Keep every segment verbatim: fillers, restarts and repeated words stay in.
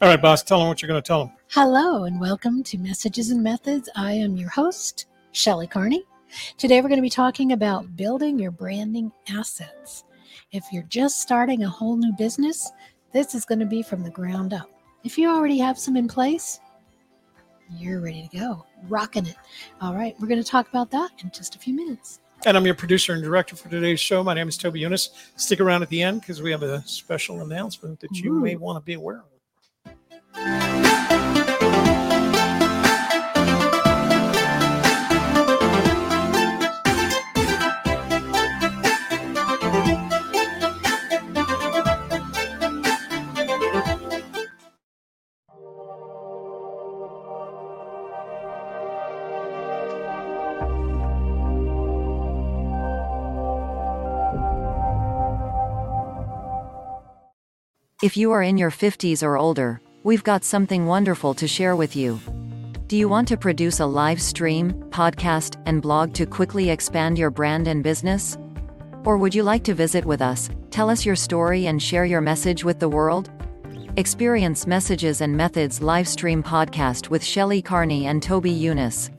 All right, boss, tell them what you're going to tell them. Hello, and welcome to Messages and Methods. I am your host, Shelly Carney. Today, we're going to be talking about building your branding assets. If you're just starting a whole new business, this is going to be from the ground up. If you already have some in place, you're ready to go, rocking it. All right, we're going to talk about that in just a few minutes. And I'm your producer and director for today's show. My name is Toby Yunus. Stick around at the end because we have a special announcement that you Ooh. may want to be aware of. If you are in your fifties or older, we've got something wonderful to share with you. Do you want to produce a live stream, podcast, and blog to quickly expand your brand and business? Or would you like to visit with us, tell us your story and share your message with the world? Experience Messages and Methods live stream podcast with Shelly Carney and Toby Yunus.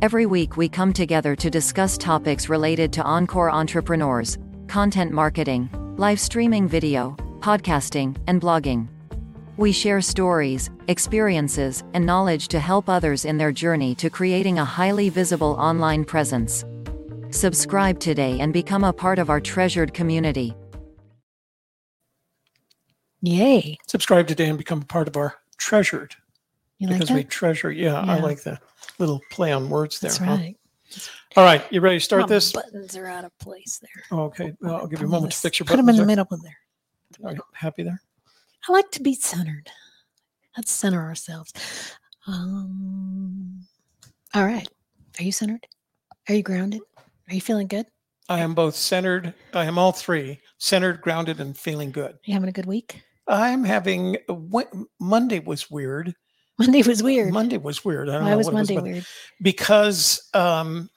Every week we come together to discuss topics related to Encore Entrepreneurs, content marketing, live streaming video, podcasting, and blogging. We share stories, experiences, and knowledge to help others in their journey to creating a highly visible online presence. Subscribe today and become a part of our treasured community. Yay. Subscribe today and become a part of our treasured. You like because that? we treasure. Yeah, yeah, I like the little play on words there. That's right. Huh? All right, you ready to start My this? Buttons are out of place there. Okay, well, I'll give you a moment to fix your buttons. Put them in the middle one there. Are you happy there? I like to be centered. Let's center ourselves. Um, all right. Are you centered? Are you grounded? Are you feeling good? I am both centered. I am all three. Centered, grounded, and feeling good. Are you having a good week? I'm having... Monday was weird. Monday was weird. Monday was weird. I don't Why know was what Monday it was, weird? Because, um,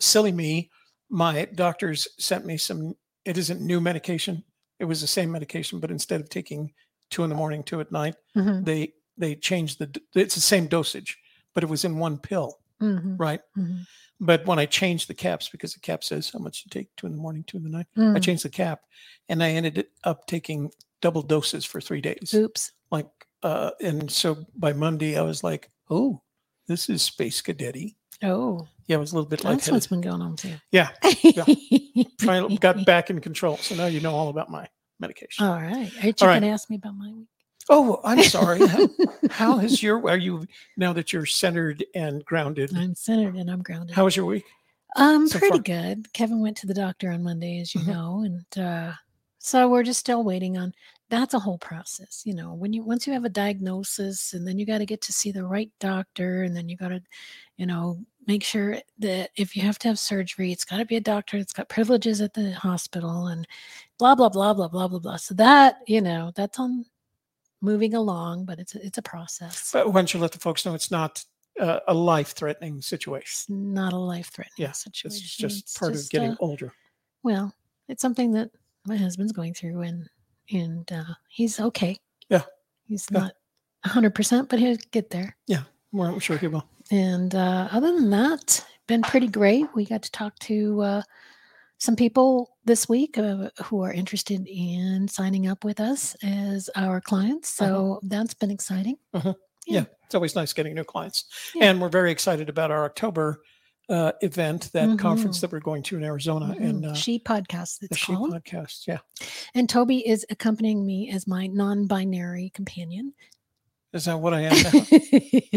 silly me, my doctors sent me some... It isn't new medication. It was the same medication, but instead of taking two in the morning, two at night, mm-hmm. they they changed the, it's the same dosage, but it was in one pill, mm-hmm. right? Mm-hmm. But when I changed the caps, because the cap says how much you take, two in the morning, two in the night, mm. I changed the cap and I ended up taking double doses for three days. Oops. Like, uh, and so by Monday I was like, oh, this is Space Cadetti. Oh. Yeah, it was a little bit like that. That's what's been going on too. Yeah. yeah. Trying, got back in control. So now you know all about my medication. All right. Are you going to ask me about my week? Oh, I'm sorry. how, how is your, are you, now that you're centered and grounded? I'm centered and I'm grounded. How was your week? Um, so pretty far? good. Kevin went to the doctor on Monday, as you mm-hmm. know. And uh, so we're just still waiting on, that's a whole process. You know, when you, once you have a diagnosis and then you got to get to see the right doctor and then you got to, you know, make sure that if you have to have surgery, it's got to be a doctor that's got privileges at the hospital and blah, blah, blah, blah, blah, blah, blah. So that, you know, that's on moving along, but it's a, it's a process. But why don't you let the folks know it's not uh, a life-threatening situation? It's not a life-threatening yeah, situation. It's just it's part just of getting uh, older. Well, it's something that my husband's going through and, and uh, he's okay. Yeah. He's yeah. not one hundred percent, but he'll get there. Yeah, we're sure he will. And uh, other than that, been pretty great. We got to talk to uh, some people this week uh, who are interested in signing up with us as our clients. So uh-huh. that's been exciting. Uh-huh. Yeah. yeah, it's always nice getting new clients. Yeah. And we're very excited about our October uh, event, that mm-hmm. conference that we're going to in Arizona. Mm-hmm. and uh, She Podcasts, it's She called. Podcasts, yeah. And Toby is accompanying me as my non-binary companion. Is that what I am now?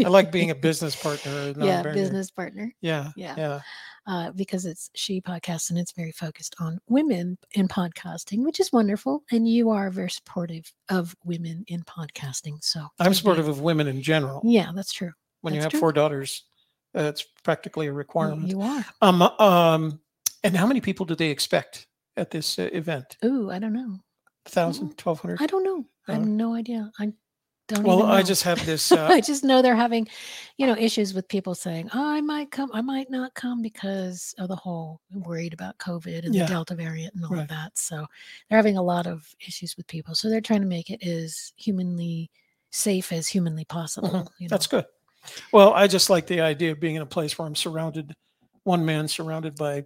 I like being a business partner. Yeah, business partner. Yeah, yeah. yeah. Uh, because it's She Podcasts and it's very focused on women in podcasting, which is wonderful. And you are very supportive of women in podcasting. So I'm supportive of women in general. Yeah, that's true. When that's you have true. four daughters, that's practically a requirement. You are. Um. Um. And how many people do they expect at this uh, event? Ooh, I don't know. one thousand, twelve hundred? I don't know. I have no idea. I'm. Don't well, I just have this. Uh, I just know they're having, you know, issues with people saying, oh, I might come. I might not come because of the whole worried about COVID and yeah. the Delta variant and all right. of that. So they're having a lot of issues with people. So they're trying to make it as humanly safe as humanly possible. Mm-hmm. You know? That's good. Well, I just like the idea of being in a place where I'm surrounded, one man surrounded by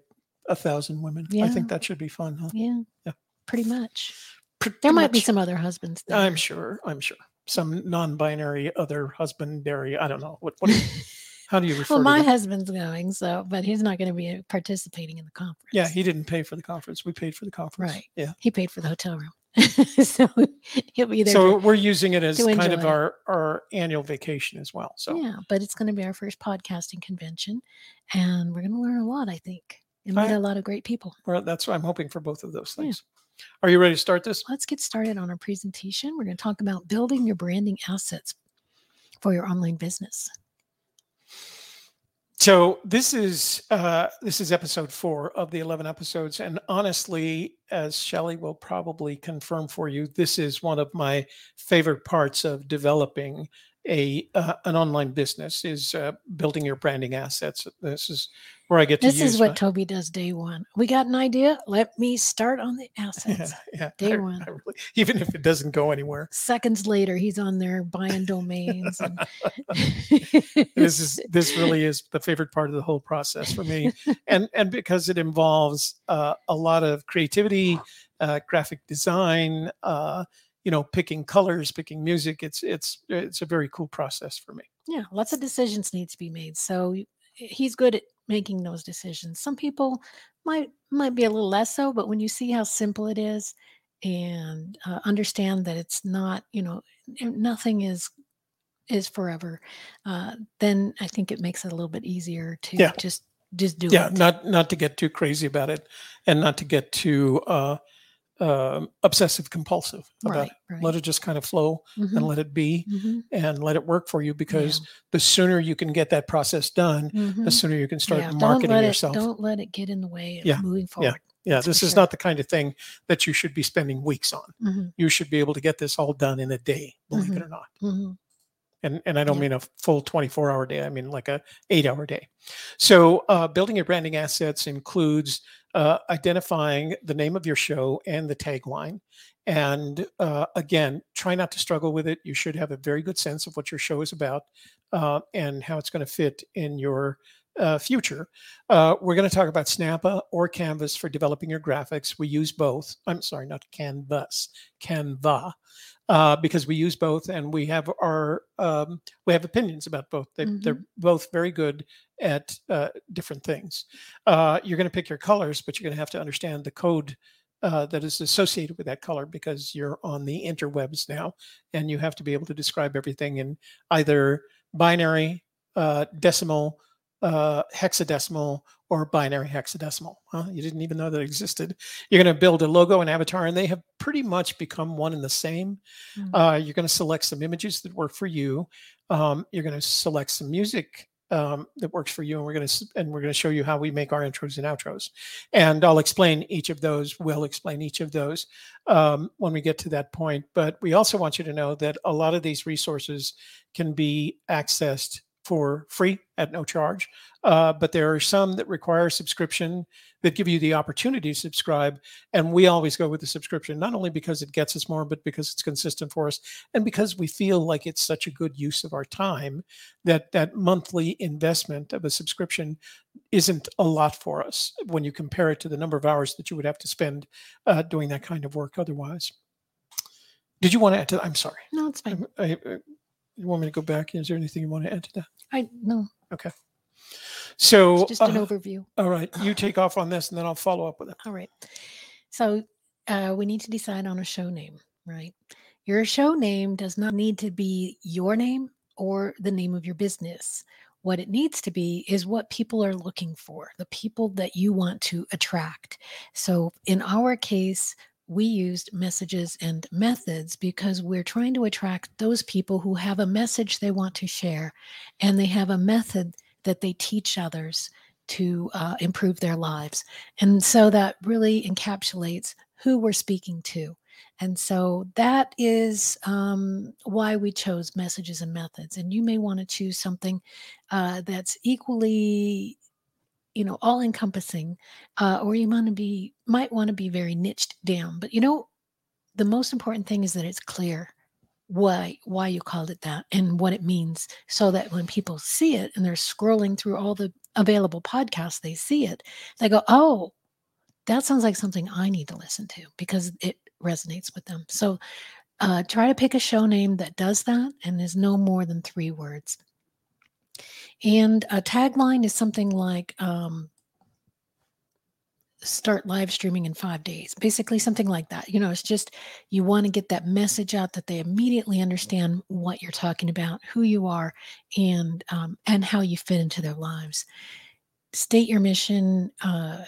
a thousand women. Yeah. I think that should be fun. Huh? Yeah. Yeah. Pretty much. Pretty there might much. be some other husbands there. I'm sure. I'm sure. Some non-binary other husbandary. I don't know. What, what do you, how do you refer well, to Well, my them? husband's going, so, but he's not going to be participating in the conference. Yeah. He didn't pay for the conference. We paid for the conference. Right. Yeah. He paid for the hotel room. So he'll be there. So to, we're using it as kind of our, our annual vacation as well. So yeah, but it's going to be our first podcasting convention, and we're going to learn a lot, I think, and meet a lot of great people. Well, that's what I'm hoping for, both of those things. Yeah. Are you ready to start this? Let's get started on our presentation. We're going to talk about building your branding assets for your online business. So this is uh, this is episode four of the eleven episodes. And honestly, as Shelly will probably confirm for you, this is one of my favorite parts of developing a uh, an online business is uh, building your branding assets. This is where I get to this use This is what my... Toby does day one. We got an idea. Let me start on the assets. Yeah, yeah. Day I, one. I really, even if it doesn't go anywhere. Seconds later, he's on there buying domains. And... this is this really is the favorite part of the whole process for me. And, and because it involves uh, a lot of creativity, uh, graphic design, uh, you know, picking colors, picking music. It's, it's, it's a very cool process for me. Yeah. Lots of decisions need to be made. So he's good at making those decisions. Some people might, might be a little less so, but when you see how simple it is and uh, understand that it's not, you know, nothing is, is forever. Uh, then I think it makes it a little bit easier to yeah. just, just do yeah, it. Yeah. Not, not to get too crazy about it and not to get too, uh, Um, obsessive compulsive about right, it. Right. Let it just kind of flow mm-hmm. and let it be mm-hmm. and let it work for you, because yeah. the sooner you can get that process done, mm-hmm. the sooner you can start yeah. marketing don't let yourself. It, don't let it get in the way of yeah. moving forward. Yeah, yeah. this is sure. not the kind of thing that you should be spending weeks on. Mm-hmm. You should be able to get this all done in a day, believe mm-hmm. it or not. Mm-hmm. And and I don't yeah. mean a full twenty-four hour day. I mean like a eight hour day. So uh, building your branding assets includes uh, identifying the name of your show and the tagline. And uh, again, try not to struggle with it. You should have a very good sense of what your show is about uh, and how it's going to fit in your uh, future. Uh, we're going to talk about Snappa or Canvas for developing your graphics. We use both. I'm sorry, not Canvas, Canva. Uh, because we use both, and we have our um, we have opinions about both. They, mm-hmm. They're both very good at uh, different things. Uh, you're going to pick your colors, but you're going to have to understand the code uh, that is associated with that color, because you're on the interwebs now, and you have to be able to describe everything in either binary, uh, decimal, uh, hexadecimal, or binary hexadecimal. Huh? You didn't even know that existed. You're going to build a logo and avatar, and they have pretty much become one and the same. Mm-hmm. Uh, you're going to select some images that work for you. Um, you're going to select some music um, that works for you, and we're going to and we're going to show you how we make our intros and outros. And I'll explain each of those. We'll explain each of those um, when we get to that point. But we also want you to know that a lot of these resources can be accessed for free at no charge. Uh, but there are some that require subscription that give you the opportunity to subscribe. And we always go with the subscription, not only because it gets us more, but because it's consistent for us. And because we feel like it's such a good use of our time that that monthly investment of a subscription isn't a lot for us when you compare it to the number of hours that you would have to spend uh, doing that kind of work otherwise. Did you want to add to that? I'm sorry. No, it's fine. I, I, You want me to go back? Is there anything you want to add to that? I no. Okay. So it's just an uh, overview. All right. You take off on this and then I'll follow up with it. All right. So uh, we need to decide on a show name, right? Your show name does not need to be your name or the name of your business. What it needs to be is what people are looking for, the people that you want to attract. So in our case, we used Messages and Methods because we're trying to attract those people who have a message they want to share, and they have a method that they teach others to uh, improve their lives. And so that really encapsulates who we're speaking to. And so that is um, why we chose Messages and Methods. And you may want to choose something uh, that's equally you know, all encompassing, uh, or you want to be, might want to be very niched down, but you know, the most important thing is that it's clear why why you called it that and what it means, so that when people see it and they're scrolling through all the available podcasts, they see it, they go, oh, that sounds like something I need to listen to, because it resonates with them. So uh, try to pick a show name that does that and is no more than three words. And a tagline is something like, um, start live streaming in five days, basically something like that. You know, it's just, you want to get that message out that they immediately understand what you're talking about, who you are, and, um, and how you fit into their lives. State your mission. Uh,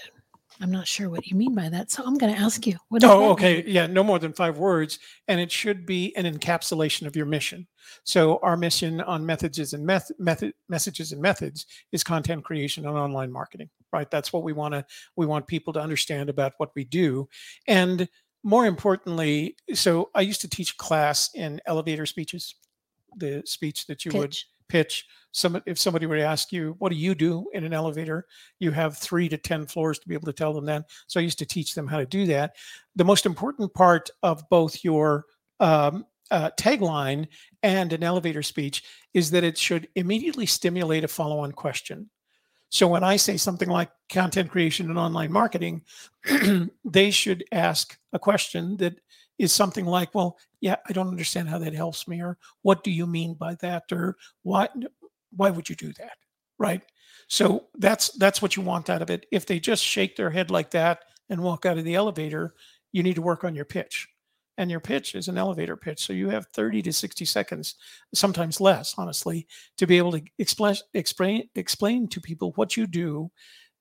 I'm not sure what you mean by that, so I'm going to ask you. What oh, okay. Mean? Yeah, no more than five words, and it should be an encapsulation of your mission. So our mission on Messages and meth- method, Messages and Methods is content creation and online marketing, right? That's what we want to, we want people to understand about what we do. And more importantly, so I used to teach class in elevator speeches, the speech that you pitch. would pitch. Some, if somebody were to ask you, what do you do in an elevator? You have three to ten floors to be able to tell them that. So I used to teach them how to do that. The most important part of both your um, uh, tagline and an elevator speech is that it should immediately stimulate a follow-on question. So when I say something like content creation and online marketing, they should ask a question that is something like, well, yeah, I don't understand how that helps me, or what do you mean by that, or why, why would you do that, right? So that's that's what you want out of it. If they just shake their head like that and walk out of the elevator, you need to work on your pitch. And your pitch is an elevator pitch. So you have thirty to sixty seconds, sometimes less, honestly, to be able to explain explain, explain to people what you do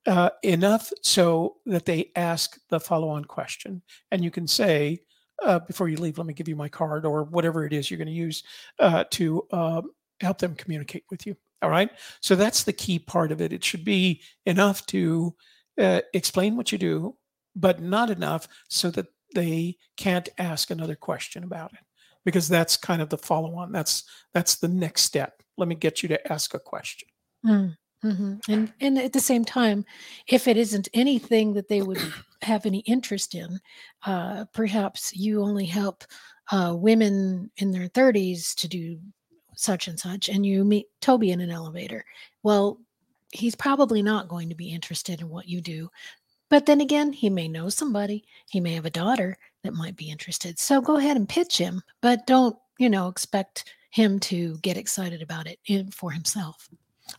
uh, enough so that they ask the follow-on question. And you can say, uh, before you leave, let me give you my card, or whatever it is you're going to use uh, to uh, help them communicate with you. All right. So that's the key part of it. It should be enough to uh, explain what you do, but not enough so that they can't ask another question about it, because that's kind of the follow-on. That's that's the next step. Let me get you to ask a question. Mm-hmm. And and at the same time, if it isn't anything that they would have any interest in, uh, perhaps you only help uh, women in their thirties to do such and such, and you meet Toby in an elevator. Well, he's probably not going to be interested in what you do. But then again, he may know somebody. He may have a daughter that might be interested. So go ahead and pitch him, but don't, you know, expect him to get excited about it in, for himself.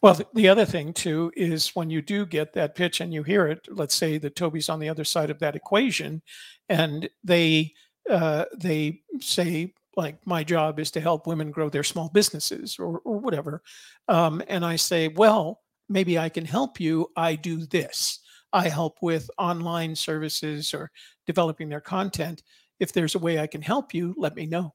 Well, the other thing, too, is when you do get that pitch and you hear it, let's say that Toby's on the other side of that equation, and they uh, they say, like, my job is to help women grow their small businesses, or, or whatever. Um, and I say, well, maybe I can help you. I do this. I help with online services or developing their content. If there's a way I can help you, let me know.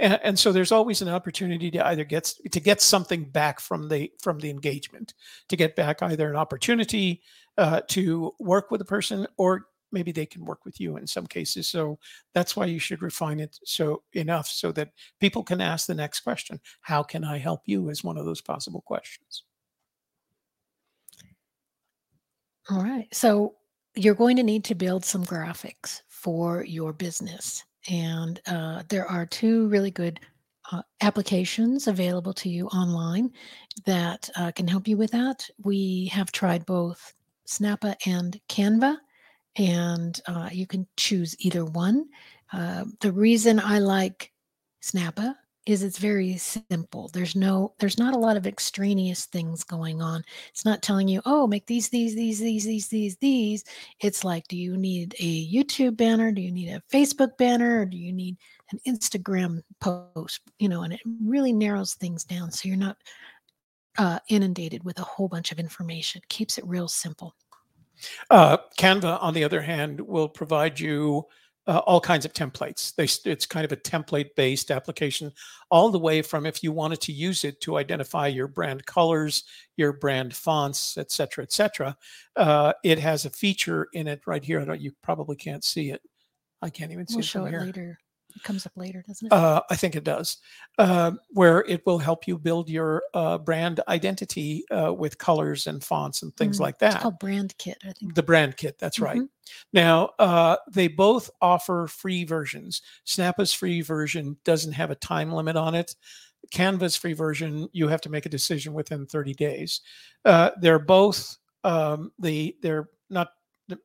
And, and so there's always an opportunity to either get to get something back from the from the engagement, to get back either an opportunity uh, to work with a person, or maybe they can work with you in some cases. So that's why you should refine it so enough so that people can ask the next question. How can I help you is one of those possible questions. All right. So you're going to need to build some graphics for your business. And uh, there are two really good uh, applications available to you online that uh, can help you with that. We have tried both Snappa and Canva, and uh, you can choose either one. Uh, the reason I like Snappa is it's very simple. There's no, there's not a lot of extraneous things going on. It's not telling you, oh, make these, these, these, these, these, these, these. It's like, do you need a YouTube banner? Do you need a Facebook banner? Or do you need an Instagram post? You know, and it really narrows things down. So you're not uh, inundated with a whole bunch of information. Keeps it real simple. Uh, Canva, on the other hand, will provide you Uh, all kinds of templates. They, it's kind of a template-based application, all the way from if you wanted to use it to identify your brand colors, your brand fonts, et cetera, et cetera. Uh, it has a feature in it right here. I don't, you probably can't see it. I can't even see we'll it from here. We'll show it later. It comes up later, doesn't it? Uh, I think it does, uh, where it will help you build your uh, brand identity uh, with colors and fonts and things mm-hmm. like that. It's called Brand Kit, I think. The Brand Kit, that's mm-hmm. right. Now, uh, they both offer free versions. Snappa's free version doesn't have a time limit on it. Canva's free version, you have to make a decision within thirty days. Uh, they're both, um, the they're not,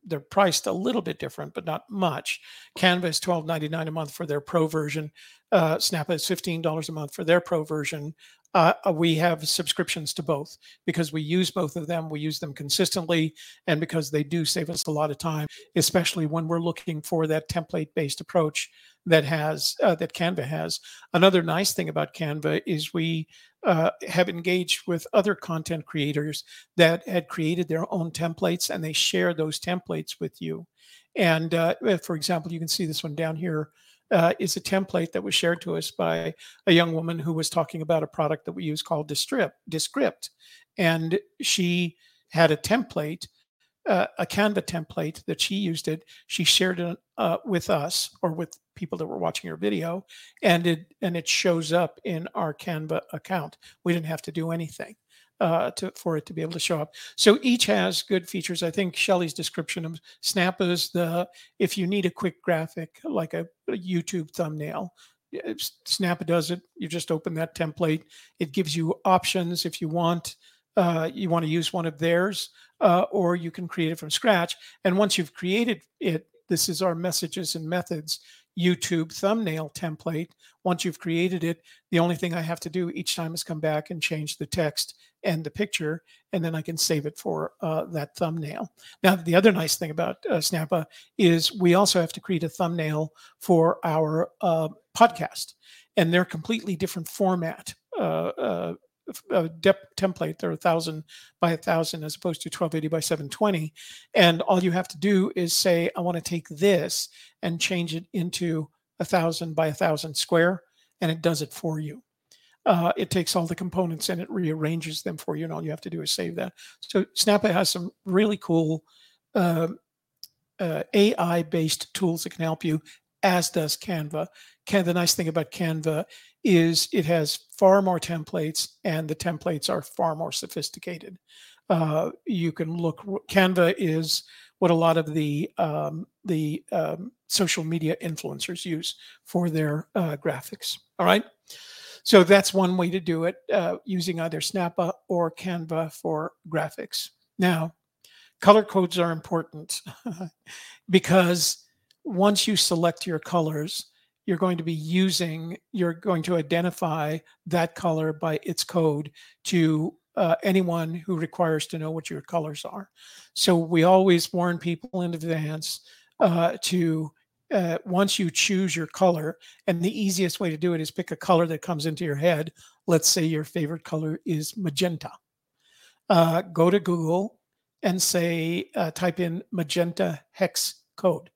they're priced a little bit different, but not much. Canva is twelve ninety-nine a month for their pro version. Uh, Snappa is fifteen dollars a month for their pro version. Uh, we have subscriptions to both because we use both of them. We use them consistently, and because they do save us a lot of time, especially when we're looking for that template-based approach that has uh, that Canva has. Another nice thing about Canva is we uh, have engaged with other content creators that had created their own templates, and they share those templates with you. And uh, for example, you can see this one down here. Uh, is a template that was shared to us by a young woman who was talking about a product that we use called Descript. And she had a template, uh, a Canva template that she used it. She shared it uh, with us or with people that were watching her video, and it, and it shows up in our Canva account. We didn't have to do anything uh, to, for it to be able to show up. So each has good features. I think Shelly's description of Snappa's the, if you need a quick graphic, like a, a YouTube thumbnail, Snappa does it. You just open that template. It gives you options if you want, uh, you want to use one of theirs, uh, or you can create it from scratch. And once you've created it, this is our Messages and Methods YouTube thumbnail template. Once you've created it, the only thing I have to do each time is come back and change the text and the picture, and then I can save it for uh, that thumbnail. Now, the other nice thing about uh, Snappa is we also have to create a thumbnail for our uh, podcast, and they're completely different format. Uh, uh, A dep- template, they're a thousand by a thousand as opposed to twelve eighty by seven twenty, and all you have to do is say, I want to take this and change it into a thousand by a thousand square, and it does it for you. Uh, it takes all the components and it rearranges them for you, and all you have to do is save that. So Snappa has some really cool uh, uh, A I-based tools that can help you, as does Canva. Can, the nice thing about Canva is it has far more templates, and the templates are far more sophisticated. Uh, you can look, Canva is what a lot of the um, the um, social media influencers use for their uh, graphics, all right? So that's one way to do it, uh, using either Snappa or Canva for graphics. Now, color codes are important because once you select your colors, you're going to be using, you're going to identify that color by its code to uh, anyone who requires to know what your colors are. So we always warn people in advance uh, to, uh, once you choose your color, and the easiest way to do it is pick a color that comes into your head. Let's say your favorite color is magenta. Uh, go to Google and say, uh, type in magenta hex code.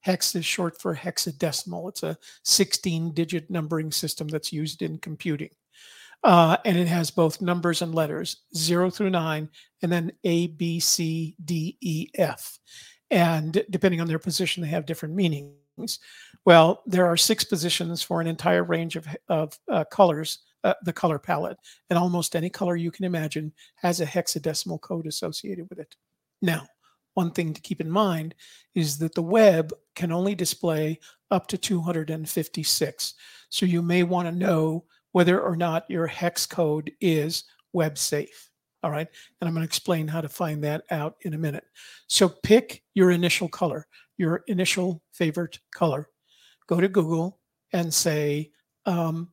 Hex is short for hexadecimal. It's a sixteen-digit numbering system that's used in computing. Uh, and it has both numbers and letters, zero through nine, and then A, B, C, D, E, F. And depending on their position, they have different meanings. Well, there are six positions for an entire range of, of uh, colors, uh, the color palette. And almost any color you can imagine has a hexadecimal code associated with it. Now, one thing to keep in mind is that the web can only display up to two hundred fifty-six. So you may want to know whether or not your hex code is web safe. All right. And I'm going to explain how to find that out in a minute. So pick your initial color, your initial favorite color. Go to Google and say um,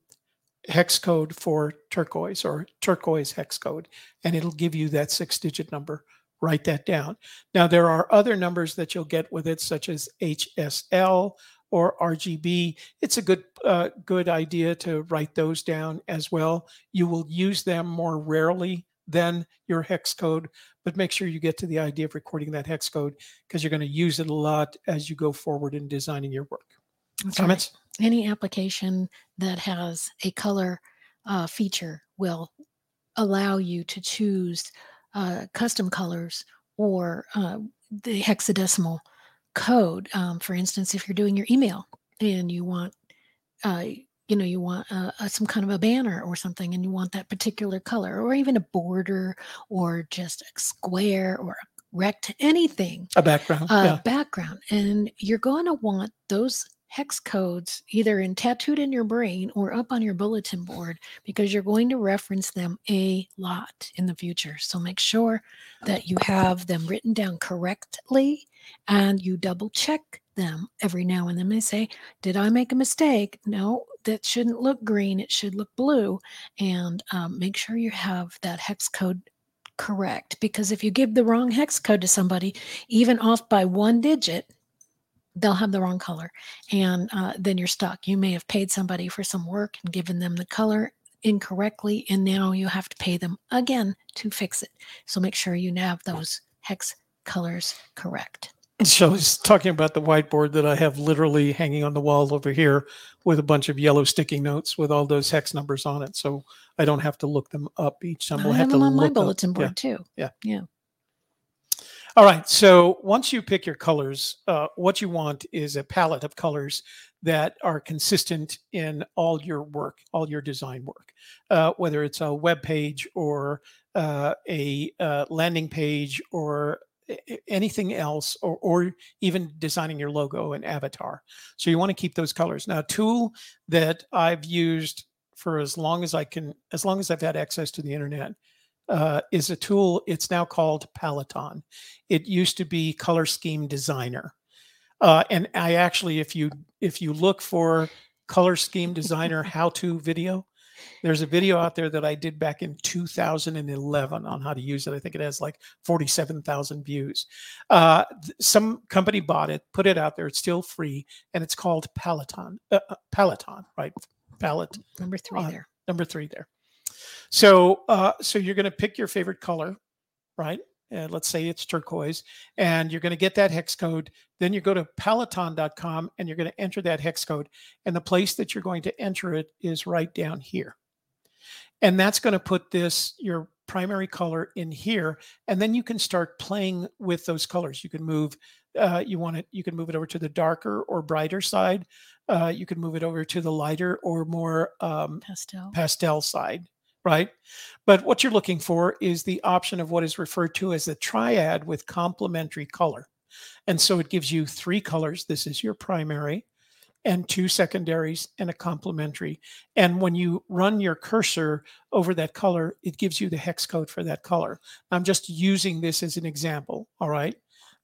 hex code for turquoise, or turquoise hex code, and it'll give you that six-digit number. Write that down. Now, there are other numbers that you'll get with it, such as H S L or R G B. It's a good uh, good idea to write those down as well. You will use them more rarely than your hex code, but make sure you get to the idea of recording that hex code, because you're going to use it a lot as you go forward in designing your work. That's comments? Right. Any application that has a color uh, feature will allow you to choose Uh, custom colors or uh, the hexadecimal code. Um, for instance, if you're doing your email and you want uh, you know, you want uh, some kind of a banner or something, and you want that particular color, or even a border, or just a square or a rect, anything. A background. Uh, yeah. Background. And you're going to want those hex codes either in tattooed in your brain or up on your bulletin board, because you're going to reference them a lot in the future. So make sure that you have them written down correctly, and you double check them every now and then. They say, did I make a mistake? No, that shouldn't look green. It should look blue. And um, make sure you have that hex code correct, because if you give the wrong hex code to somebody, even off by one digit, they'll have the wrong color, and uh, then you're stuck. You may have paid somebody for some work and given them the color incorrectly, and now you have to pay them again to fix it. So make sure you have those hex colors correct. So I was talking about the whiteboard that I have literally hanging on the wall over here with a bunch of yellow sticky notes with all those hex numbers on it. So I don't have to look them up each time. I, I have, have them to on my bulletin up. board yeah. too. Yeah. Yeah. All right. So once you pick your colors, uh, what you want is a palette of colors that are consistent in all your work, all your design work, uh, whether it's a web page or uh, a uh, landing page or anything else, or, or even designing your logo and avatar. So you want to keep those colors. Now, a tool that I've used for as long as I can, as long as I've had access to the internet, uh, is a tool. It's now called Paletton. It used to be Color Scheme Designer. Uh, and I actually, if you, if you look for Color Scheme Designer how-to video, there's a video out there that I did back in two thousand eleven on how to use it. I think it has like forty-seven thousand views. Uh, th- some company bought it, put it out there. It's still free, and it's called Paletton. Uh, Paletton, right? Paletton. Number three uh, there. Number three there. So, uh, so you're going to pick your favorite color, right? And let's say it's turquoise, and you're going to get that hex code. Then you go to paletton dot com, and you're going to enter that hex code. And the place that you're going to enter it is right down here. And that's going to put this, your primary color, in here. And then you can start playing with those colors. You can move, uh, you want it, you can move it over to the darker or brighter side. Uh, you can move it over to the lighter or more um, pastel. pastel side. Right? But what you're looking for is the option of what is referred to as the triad with complementary color. And so it gives you three colors. This is your primary, and two secondaries, and a complementary. And when you run your cursor over that color, it gives you the hex code for that color. I'm just using this as an example. All right.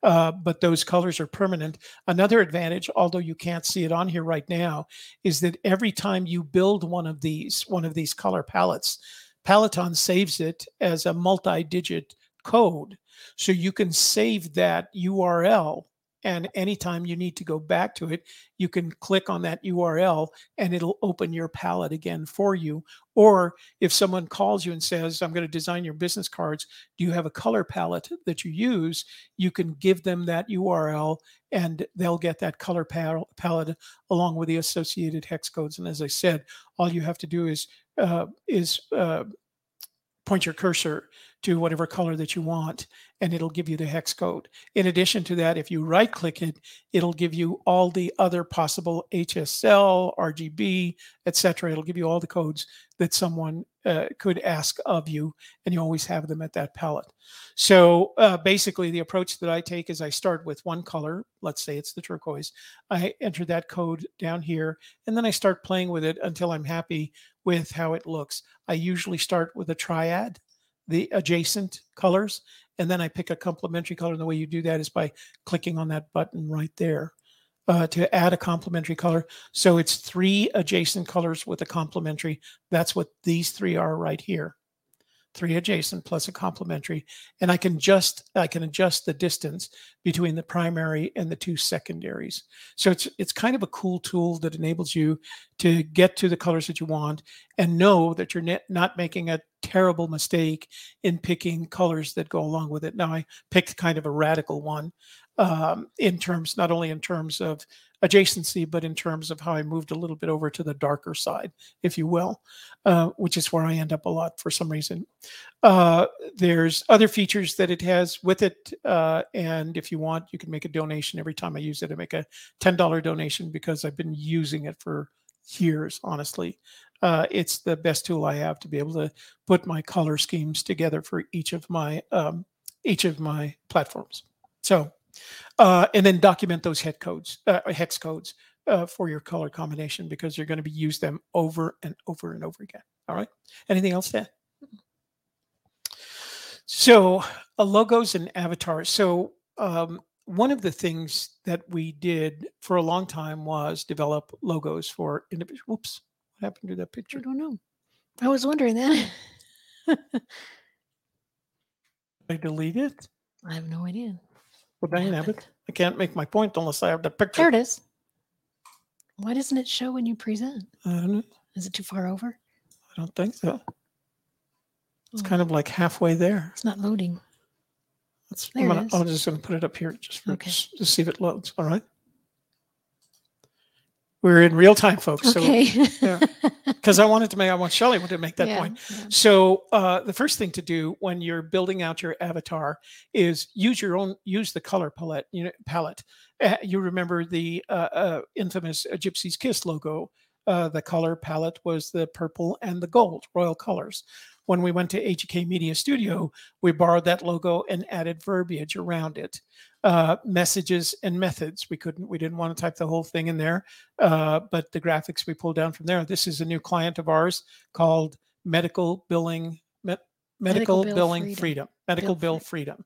Uh, but those colors are permanent. Another advantage, although you can't see it on here right now, is that every time you build one of these, one of these color palettes, Paletton saves it as a multi-digit code. So you can save that U R L, and anytime you need to go back to it, you can click on that U R L and it'll open your palette again for you. Or if someone calls you and says, I'm going to design your business cards, do you have a color palette that you use? You can give them that U R L, and they'll get that color pal- palette along with the associated hex codes. And as I said, all you have to do is uh, is uh, point your cursor to whatever color that you want, and it'll give you the hex code. In addition to that, if you right-click it, it'll give you all the other possible H S L, R G B, et cetera. It'll give you all the codes that someone uh, could ask of you, and you always have them at that palette. So uh, basically, the approach that I take is I start with one color. Let's say it's the turquoise. I enter that code down here, and then I start playing with it until I'm happy with how it looks. I usually start with a triad, the adjacent colors, and then I pick a complementary color. And the way you do that is by clicking on that button right there uh, to add a complementary color. So it's three adjacent colors with a complementary. That's what these three are right here. Three adjacent plus a complementary. And I can just, I can adjust the distance between the primary and the two secondaries. So it's, it's kind of a cool tool that enables you to get to the colors that you want and know that you're not making a terrible mistake in picking colors that go along with it. Now, I picked kind of a radical one um, in terms, not only in terms of adjacency, but in terms of how I moved a little bit over to the darker side, if you will, uh, which is where I end up a lot for some reason. Uh, there's other features that it has with it. Uh, and if you want, you can make a donation. Every time I use it, I make a ten dollars donation because I've been using it for years, honestly. Uh, it's the best tool I have to be able to put my color schemes together for each of my um, each of my platforms. So, uh, and then document those hex codes, uh, hex codes uh, for your color combination, because you're going to be use them over and over and over again. All right. Anything else there? So, uh, logos and avatars. So, um, one of the things that we did for a long time was develop logos for individual. Whoops. What happened to that picture? I don't know. I was wondering that. I delete it? I have no idea. Well, dang it. I can't make my point unless I have the picture. There it is. Why doesn't it show when you present? I don't know. Is it too far over? I don't think so. It's oh. kind of like halfway there. It's not loading. That's, there I'm, gonna, it is. I'm just going to put it up here just for, okay. just to see if it loads. All right. We're in real time, folks. Okay. So, yeah. Because I wanted to make, I want Shelly to make that yeah, point. Yeah. So uh, the first thing to do when you're building out your avatar is use your own, use the color palette. You know, palette. Uh, you remember the uh, uh, infamous uh, Gypsy's Kiss logo. Uh, the color palette was the purple and the gold, royal colors. When we went to A G K Media Studio, we borrowed that logo and added verbiage around it. Uh, messages and methods. We couldn't, we didn't want to type the whole thing in there, uh, but the graphics we pulled down from there. This is a new client of ours called Medical Billing, Me- Medical, Medical Bill Billing Freedom. Freedom. Medical Bill, Bill Freedom. Freedom.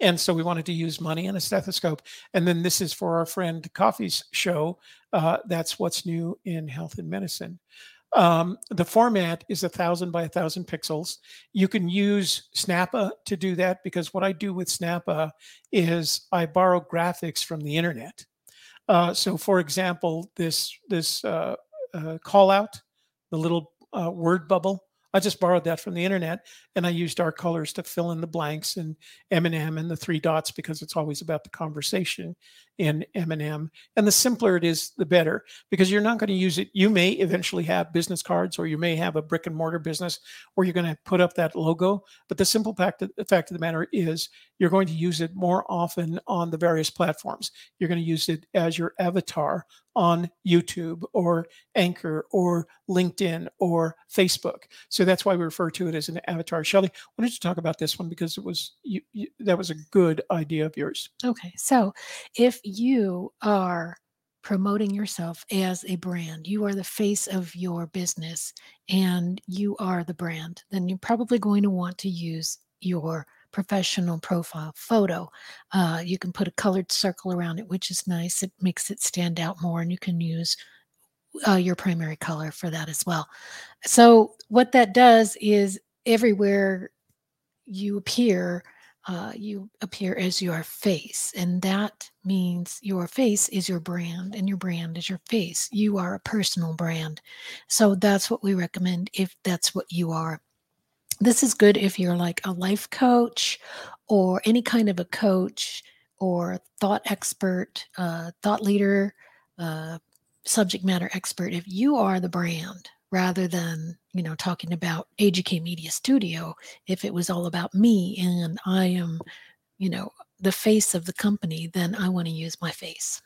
And so we wanted to use money and a stethoscope. And then this is for our friend Coffee's show. Uh, that's what's new in health and medicine. Um, the format is a thousand by a thousand pixels. You can use Snappa to do that, because what I do with Snappa is I borrow graphics from the internet. Uh, so for example, this, this, uh, uh call out, the little, uh, word bubble, I just borrowed that from the internet, and I used our colors to fill in the blanks and M and M and the three dots, because it's always about the conversation in M and M. And the simpler it is, the better, because you're not going to use it. You may eventually have business cards, or you may have a brick and mortar business where you're going to put up that logo. But the simple fact of, the fact of the matter is you're going to use it more often on the various platforms. You're going to use it as your avatar on YouTube or Anchor or LinkedIn or Facebook. So that's why we refer to it as an avatar. Shelly, why don't you talk about this one? Because it was you, you, that was a good idea of yours. Okay. So if you are promoting yourself as a brand, you are the face of your business and you are the brand, then you're probably going to want to use your professional profile photo. Uh, you can put a colored circle around it, which is nice. It makes it stand out more, and you can use uh, your primary color for that as well. So what that does is everywhere you appear, uh, you appear as your face, and that means your face is your brand and your brand is your face. You are a personal brand. So that's what we recommend if that's what you are. This is good if you're like a life coach or any kind of a coach or thought expert, uh, thought leader, uh, subject matter expert. If you are the brand rather than, you know, talking about A G K Media Studio, if it was all about me and I am, you know, the face of the company, then I want to use my face.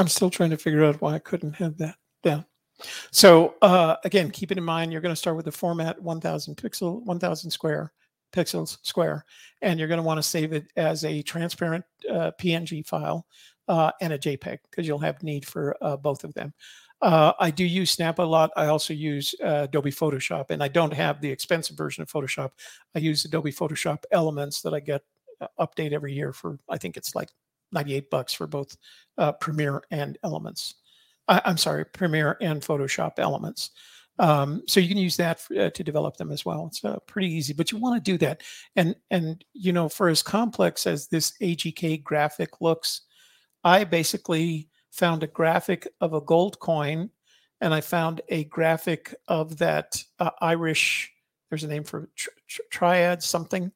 I'm still trying to figure out why I couldn't have that down. So uh, again, keep it in mind, you're going to start with the format one thousand pixel, one thousand square pixels square, and you're going to want to save it as a transparent uh, P N G file uh, and a JPEG, because you'll have need for uh, both of them. Uh, I do use Snap a lot. I also use uh, Adobe Photoshop, and I don't have the expensive version of Photoshop. I use Adobe Photoshop Elements that I get uh, update every year for, I think it's like ninety-eight bucks for both uh, Premiere and Elements. I'm sorry, Premiere and Photoshop Elements. Um, so you can use that for, uh, to develop them as well. It's uh, pretty easy, but you want to do that. And, and you know, for as complex as this A G K graphic looks, I basically found a graphic of a gold coin, and I found a graphic of that uh, Irish, there's a name for it, tri- tri- triad something,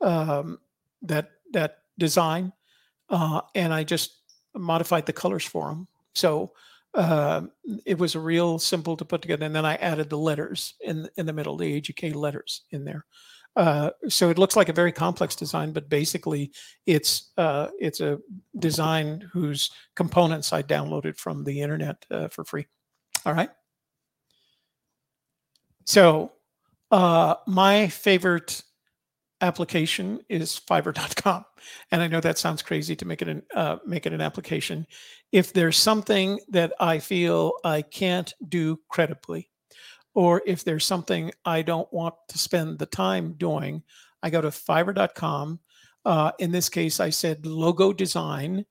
um, that that design, uh, and I just modified the colors for them. So uh, it was a real simple to put together. And then I added the letters in, in the middle, the A G K letters in there. Uh, so it looks like a very complex design, but basically it's uh, it's a design whose components I downloaded from the internet uh, for free. All right. So uh, my favorite application is Fiverr dot com, and I know that sounds crazy to make it an uh, make it an application. If there's something that I feel I can't do credibly, or if there's something I don't want to spend the time doing, I go to Fiverr dot com. Uh, in this case, I said logo design,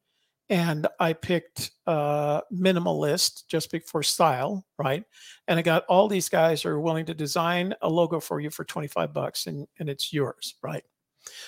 and I picked uh, minimalist just for style, right? And I got all these guys who are willing to design a logo for you for twenty-five bucks, and, and it's yours, right?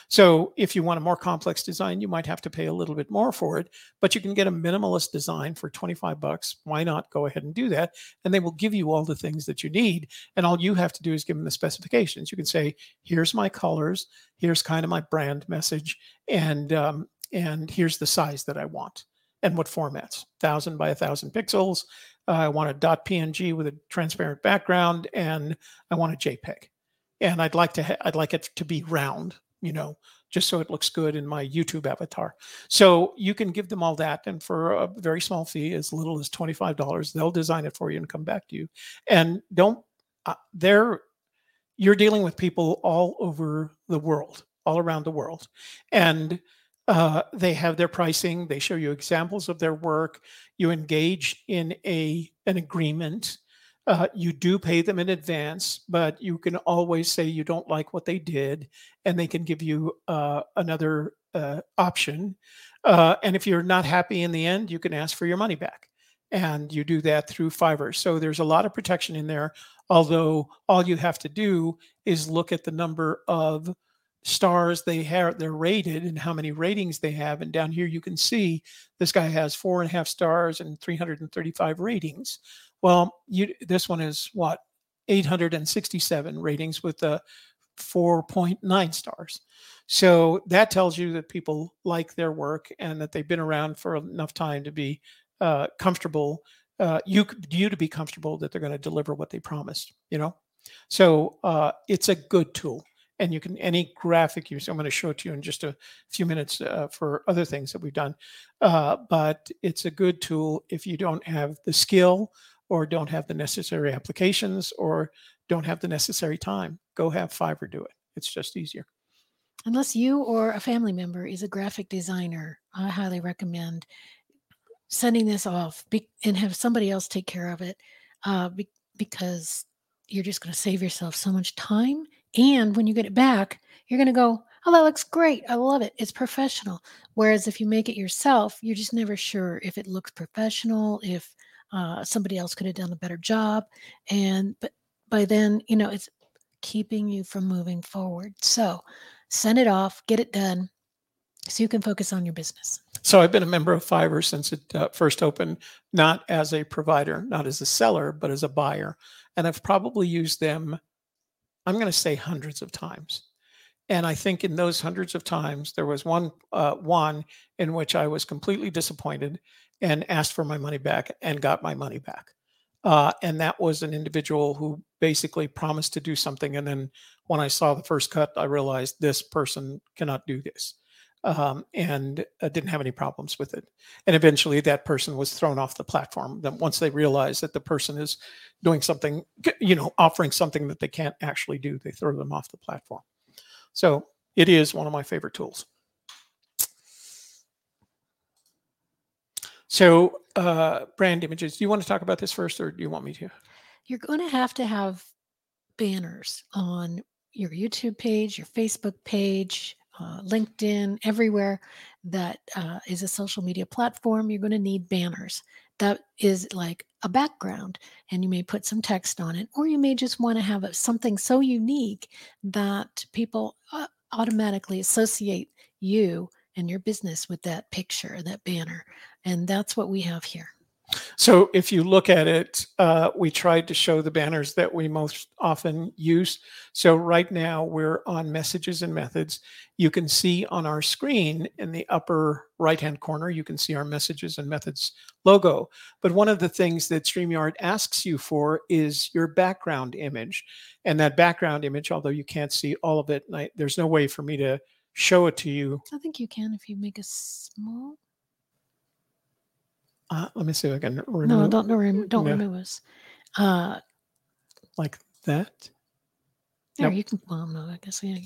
So if you want a more complex design, you might have to pay a little bit more for it, but you can get a minimalist design for twenty-five bucks. Why not go ahead and do that? And they will give you all the things that you need. And all you have to do is give them the specifications. You can say, here's my colors, here's kind of my brand message, and um, and here's the size that I want and what formats, one thousand by one thousand pixels. Uh, I want a .png with a transparent background, and I want a JPEG. And I'd like to ha- I'd like it to be round, you know, just so it looks good in my YouTube avatar. So you can give them all that. And for a very small fee, as little as twenty-five dollars, they'll design it for you and come back to you. And don't, uh, they're, you're dealing with people all over the world, all around the world. And Uh, they have their pricing. They show you examples of their work. You engage in a an agreement. Uh, you do pay them in advance, but you can always say you don't like what they did, and they can give you uh, another uh, option. Uh, and if you're not happy in the end, you can ask for your money back. And you do that through Fiverr. So there's a lot of protection in there, although all you have to do is look at the number of stars they have, they're rated, and how many ratings they have. And down here you can see this guy has four and a half stars and three hundred thirty-five ratings. Well, you, this one is what, eight hundred sixty-seven ratings with a four point nine stars. So that tells you that people like their work and that they've been around for enough time to be uh, comfortable, uh, you, you to be comfortable that they're going to deliver what they promised, you know? So uh, it's a good tool. And you can, any graphic use, I'm going to show it to you in just a few minutes uh, for other things that we've done. Uh, but it's a good tool if you don't have the skill or don't have the necessary applications or don't have the necessary time. Go have Fiverr do it. It's just easier. Unless you or a family member is a graphic designer, I highly recommend sending this off and have somebody else take care of it uh, because you're just going to save yourself so much time. And when you get it back, you're going to go, oh, that looks great. I love it. It's professional. Whereas if you make it yourself, you're just never sure if it looks professional, if uh, somebody else could have done a better job. And but by then, you know, it's keeping you from moving forward. So send it off, get it done so you can focus on your business. So I've been a member of Fiverr since it uh, first opened, not as a provider, not as a seller, but as a buyer. And I've probably used them, I'm going to say hundreds of times. And I think in those hundreds of times, there was one uh, one in which I was completely disappointed and asked for my money back and got my money back. Uh, and that was an individual who basically promised to do something. And then when I saw the first cut, I realized this person cannot do this. Um, and uh, didn't have any problems with it. And eventually that person was thrown off the platform. Then once they realize that the person is doing something, you know, offering something that they can't actually do, they throw them off the platform. So it is one of my favorite tools. So uh, brand images, do you want to talk about this first or do you want me to? You're going to have to have banners on your YouTube page, your Facebook page, Uh, LinkedIn, everywhere that uh, is a social media platform, you're going to need banners. That is like a background, and you may put some text on it, or you may just want to have something so unique that people uh, automatically associate you and your business with that picture, that banner. And that's what we have here. So if you look at it, uh, we tried to show the banners that we most often use. So right now we're on Messages and Methods. You can see on our screen in the upper right-hand corner, you can see our Messages and Methods logo. But one of the things that StreamYard asks you for is your background image. And that background image, although you can't see all of it, and I, there's no way for me to show it to you. I think you can if you make a small... Uh, let me see if I can remove. No, don't remove. Don't no. remove us. Uh, like that. There, nope. You can. Well, no, I guess you,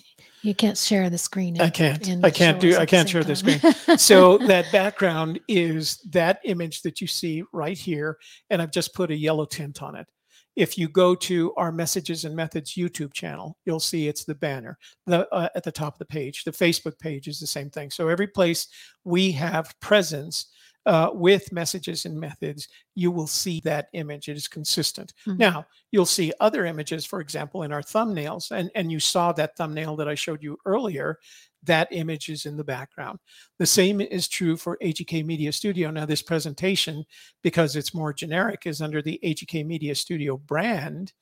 you can't share the screen. And, I can't. And I can't do. I can't share time. the screen. So that background is that image that you see right here, and I've just put a yellow tint on it. If you go to our Messages and Methods YouTube channel, you'll see it's the banner the, uh, at the top of the page. The Facebook page is the same thing. So every place we have presence. Uh, with Messages and Methods, you will see that image. It is consistent. Mm-hmm. Now, you'll see other images, for example, in our thumbnails. And, and you saw that thumbnail that I showed you earlier. That image is in the background. The same is true for A G K Media Studio. Now, this presentation, because it's more generic, is under the A G K Media Studio brand.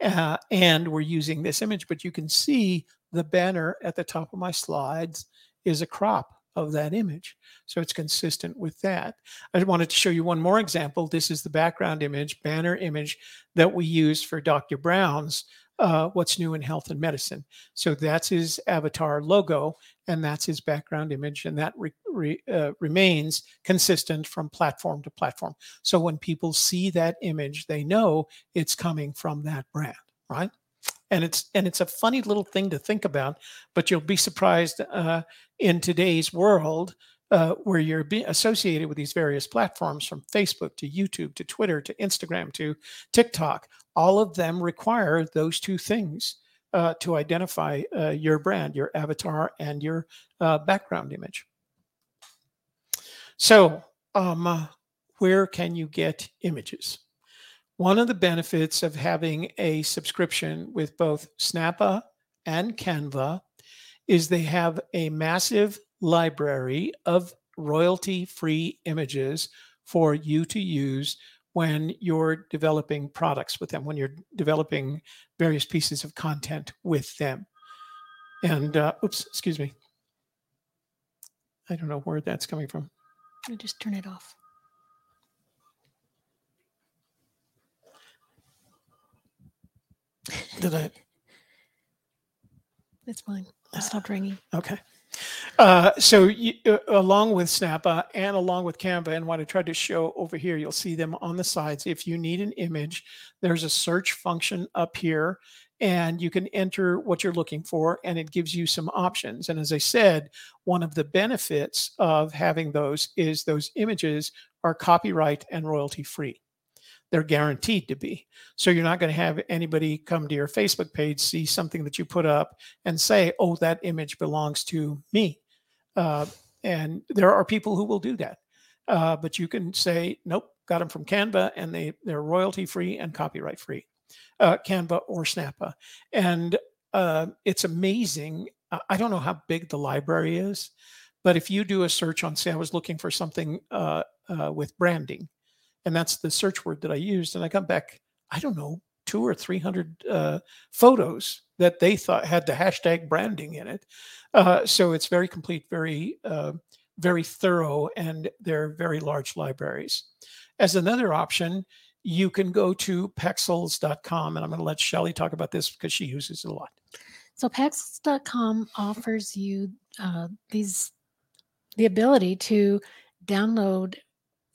Uh, and we're using this image. But you can see the banner at the top of my slides is a crop of that image. So it's consistent with that. I wanted to show you one more example. This is the background image, banner image that we use for Doctor Brown's uh, What's New in Health and Medicine. So that's his avatar logo, and that's his background image, and that re- re- uh, remains consistent from platform to platform. So when people see that image, they know it's coming from that brand, right? And it's and it's a funny little thing to think about, but you'll be surprised uh, in today's world uh, where you're be associated with these various platforms from Facebook to YouTube to Twitter to Instagram to TikTok. All of them require those two things uh, to identify uh, your brand, your avatar, and your uh, background image. So um, where can you get images? One of the benefits of having a subscription with both Snappa and Canva is they have a massive library of royalty-free images for you to use when you're developing products with them, when you're developing various pieces of content with them. And, uh, oops, excuse me. I don't know where that's coming from. I just turn it off. Did I? It's mine. I stopped ringing. Okay. Uh, so you, uh, along with Snappa and along with Canva, and what I tried to show over here, you'll see them on the sides. If you need an image, there's a search function up here, and you can enter what you're looking for, and it gives you some options. And as I said, one of the benefits of having those is those images are copyright and royalty free. They're guaranteed to be. So you're not going to have anybody come to your Facebook page, see something that you put up and say, oh, that image belongs to me. Uh, and there are people who will do that. Uh, but you can say, nope, got them from Canva, and they, they're royalty free and copyright free, uh, Canva or Snappa. And uh, it's amazing. I don't know how big the library is, but if you do a search on, say, I was looking for something uh, uh, with branding, and that's the search word that I used. And I got back, I don't know, two or three hundred uh, photos that they thought had the hashtag branding in it. Uh, so it's very complete, very, uh, very thorough, and they're very large libraries. As another option, you can go to pexels dot com. And I'm going to let Shelly talk about this because she uses it a lot. So pexels dot com offers you uh, these the ability to download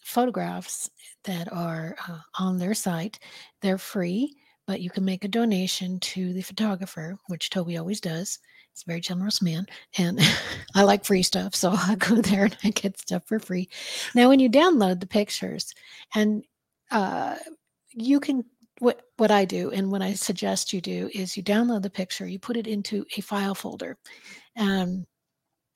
photographs that are uh, on their site. They're free, but you can make a donation to the photographer, which Toby always does. He's a very generous man, and I like free stuff, so I go there and I get stuff for free. Now, when you download the pictures, and uh, you can, what what I do and what I suggest you do is you download the picture, you put it into a file folder, and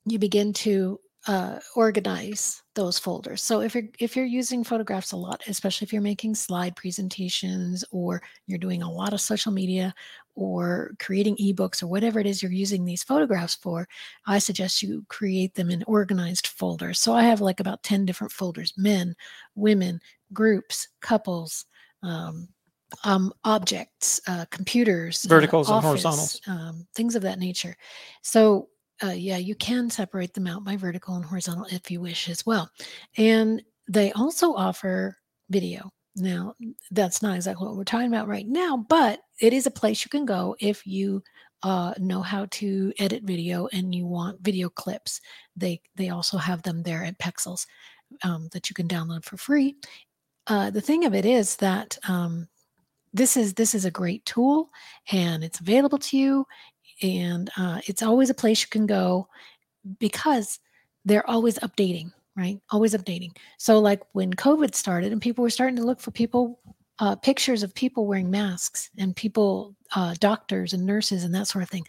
you begin to uh, organize those folders. So if you're, if you're using photographs a lot, especially if you're making slide presentations or you're doing a lot of social media or creating ebooks or whatever it is you're using these photographs for, I suggest you create them in organized folders. So I have like about ten different folders: men, women, groups, couples, um, um, objects, uh, computers, verticals, uh, office, and horizontals, um, things of that nature. So Uh, yeah, you can separate them out by vertical and horizontal if you wish as well. And they also offer video. Now, that's not exactly what we're talking about right now, but it is a place you can go if you uh, know how to edit video and you want video clips. They they also have them there at Pexels um, that you can download for free. Uh, the thing of it is that um, this is this is a great tool and it's available to you. And uh, it's always a place you can go because they're always updating, right? Always updating. So like when COVID started and people were starting to look for people, uh, pictures of people wearing masks and people, uh, doctors and nurses and that sort of thing,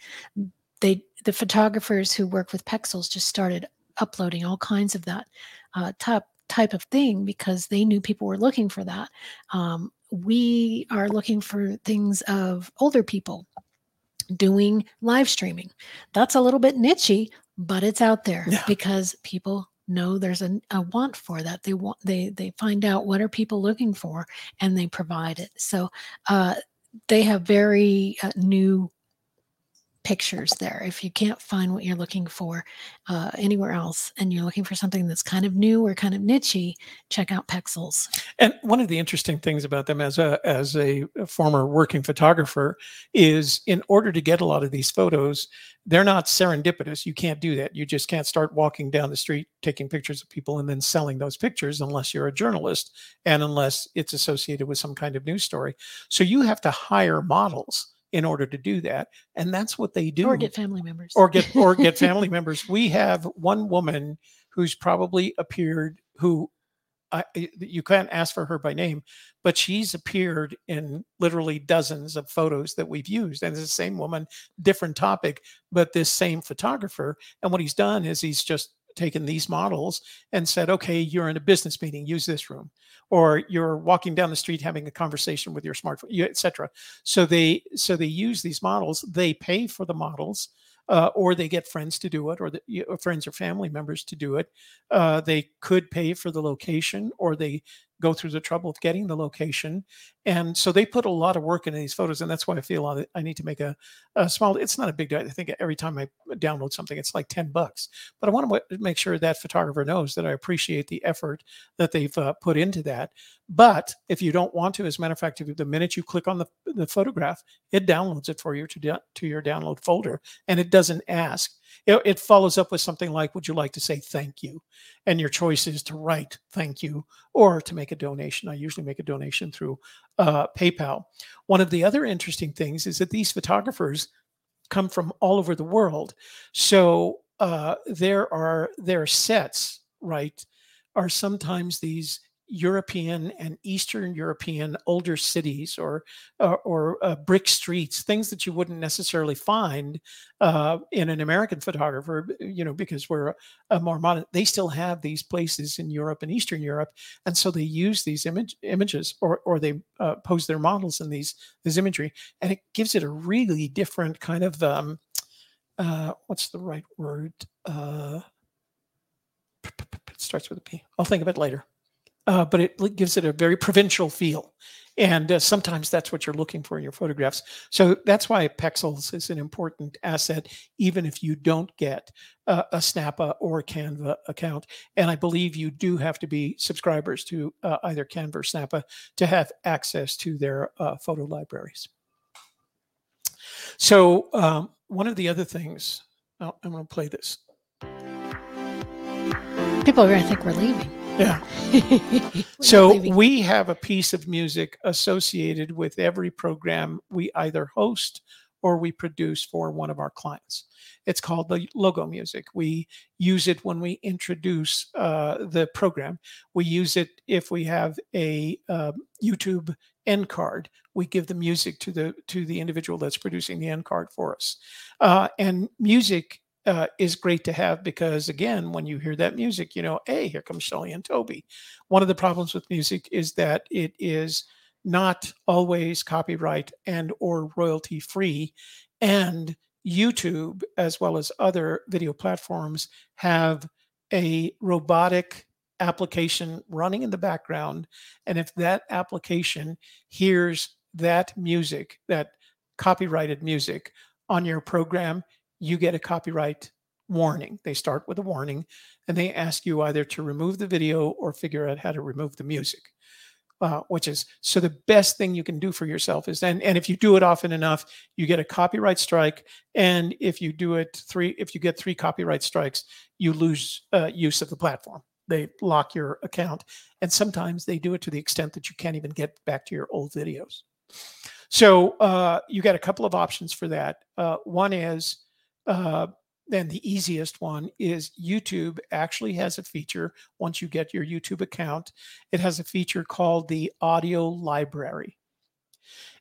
they the photographers who work with Pexels just started uploading all kinds of that uh, type, type of thing because they knew people were looking for that. Um, we are looking for things of older people doing live streaming. That's a little bit nichey, but it's out there yeah. because people know there's a, a want for that. They want, they, they find out what are people looking for and they provide it. So uh, they have very uh, new pictures there. If you can't find what you're looking for uh, anywhere else and you're looking for something that's kind of new or kind of nichey, check out Pexels. And one of the interesting things about them as a as a former working photographer is in order to get a lot of these photos, they're not serendipitous. You can't do that. You just can't start walking down the street, taking pictures of people and then selling those pictures unless you're a journalist and unless it's associated with some kind of news story. So you have to hire models in order to do that. And that's what they do. Or get family members. Or get or get family members. We have one woman who's probably appeared, who I, you can't ask for her by name, but she's appeared in literally dozens of photos that we've used. And it's the same woman, different topic, but this same photographer. And what he's done is he's just taken these models and said, okay, you're in a business meeting, use this room, or you're walking down the street having a conversation with your smartphone, et cetera. So they, so they use these models, they pay for the models, uh, or they get friends to do it, or, the, you know, friends or family members to do it. Uh, they could pay for the location, or they go through the trouble of getting the location. And so they put a lot of work into these photos. And that's why I feel I need to make a, a small, it's not a big deal. I think every time I download something, it's like ten bucks, but I want to make sure that photographer knows that I appreciate the effort that they've uh, put into that. But if you don't want to, as a matter of fact, the minute you click on the, the photograph, it downloads it for you to, do, to your download folder. And it doesn't ask. It, it follows up with something like, would you like to say thank you? And your choice is to write thank you or to make a donation. I usually make a donation through uh, PayPal. One of the other interesting things is that these photographers come from all over the world. So uh, there are their sets, right, are sometimes these European and Eastern European older cities or or, or uh, brick streets, things that you wouldn't necessarily find uh, in an American photographer, you know, because we're a more modern. They still have these places in Europe and Eastern Europe, and so they use these image, images or or they uh, pose their models in these this imagery, and it gives it a really different kind of um, uh, what's the right word? Uh, it starts with a P. I'll think of it later. Uh, but it gives it a very provincial feel. And uh, sometimes that's what you're looking for in your photographs. So that's why Pexels is an important asset, even if you don't get uh, a Snappa or Canva account. And I believe you do have to be subscribers to uh, either Canva or Snappa to have access to their uh, photo libraries. So um, one of the other things, oh, I'm going to play this. People are going to think we're leaving. Yeah. So we have a piece of music associated with every program we either host or we produce for one of our clients. It's called the logo music. We use it when we introduce uh, the program. We use it if we have a uh, YouTube end card. We give the music to the to the individual that's producing the end card for us. Uh, and music uh, is great to have because, again, when you hear that music, you know, hey, here comes Shelly and Toby. One of the problems with music is that it is not always copyright and or royalty free, and YouTube, as well as other video platforms, have a robotic application running in the background. And if that application hears that music, that copyrighted music on your program, you get a copyright warning. They start with a warning and they ask you either to remove the video or figure out how to remove the music. Uh, which is, so the best thing you can do for yourself is then, and, and if you do it often enough, you get a copyright strike. And if you do it three, if you get three copyright strikes, you lose uh, use of the platform. They lock your account. And sometimes they do it to the extent that you can't even get back to your old videos. So uh, you got a couple of options for that. Uh, one is, uh, and the easiest one is YouTube actually has a feature. Once you get your YouTube account, it has a feature called the audio library.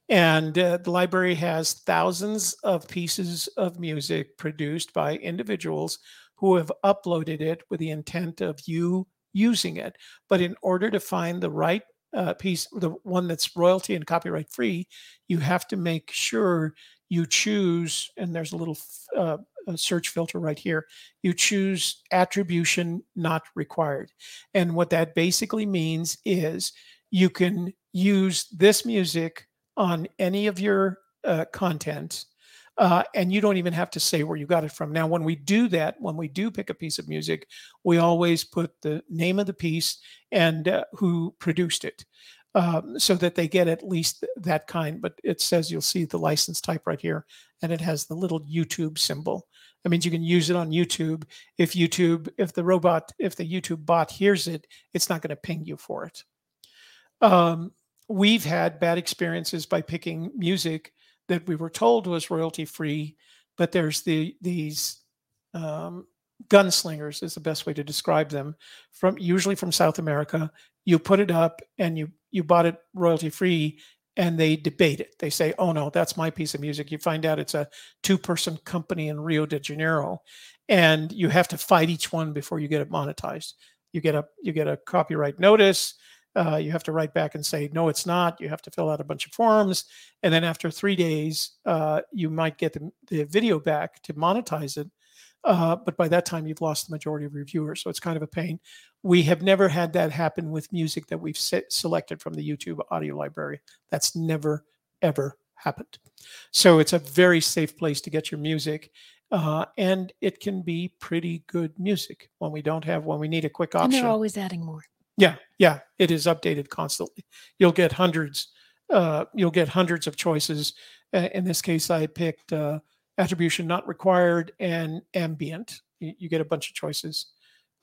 And uh, the library has thousands of pieces of music produced by individuals who have uploaded it with the intent of you using it. But in order to find the right uh, piece, the one that's royalty and copyright free, you have to make sure you choose, and there's a little uh, a search filter right here, you choose attribution not required. And what that basically means is you can use this music on any of your uh, content, uh, and you don't even have to say where you got it from. Now, when we do that, when we do pick a piece of music, we always put the name of the piece and uh, who produced it. Um, so that they get at least that kind, but it says, you'll see the license type right here, and it has the little YouTube symbol. That means you can use it on YouTube. If YouTube, if the robot, if the YouTube bot hears it, it's not going to ping you for it. Um, we've had bad experiences by picking music that we were told was royalty free, but there's the these um, gunslingers is the best way to describe them, from usually from South America. You put it up and you you bought it royalty free, and they debate it. They say, oh no, that's my piece of music. You find out it's a two person company in Rio de Janeiro, and you have to fight each one before you get it monetized. You get a, you get a copyright notice. Uh, you have to write back and say, no, it's not. You have to fill out a bunch of forms. And then after three days, uh, you might get the, the video back to monetize it. Uh, but by that time, you've lost the majority of your viewers. So it's kind of a pain. We have never had that happen with music that we've se- selected from the YouTube audio library. That's never, ever happened. So it's a very safe place to get your music. Uh, and it can be pretty good music when we don't have, when we need a quick option. And they're always adding more. Yeah, yeah. It is updated constantly. You'll get hundreds. Uh, you'll get hundreds of choices. Uh, in this case, I picked uh, attribution not required and ambient. You, you get a bunch of choices.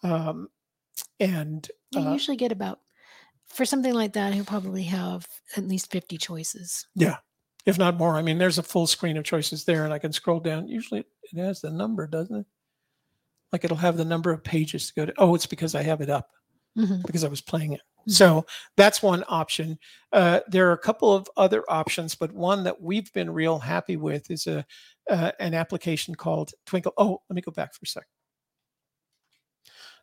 Um, and uh, you usually get about, for something like that, you probably have at least fifty choices. Yeah, if not more. I mean, there's a full screen of choices there, and I can scroll down. Usually it has the number, doesn't it? Like it'll have the number of pages to go to. Oh, it's because I have it up, mm-hmm. because I was playing it. So that's one option. Uh, there are a couple of other options, but one that we've been real happy with is a uh, an application called Twinkle. Oh, let me go back for a second.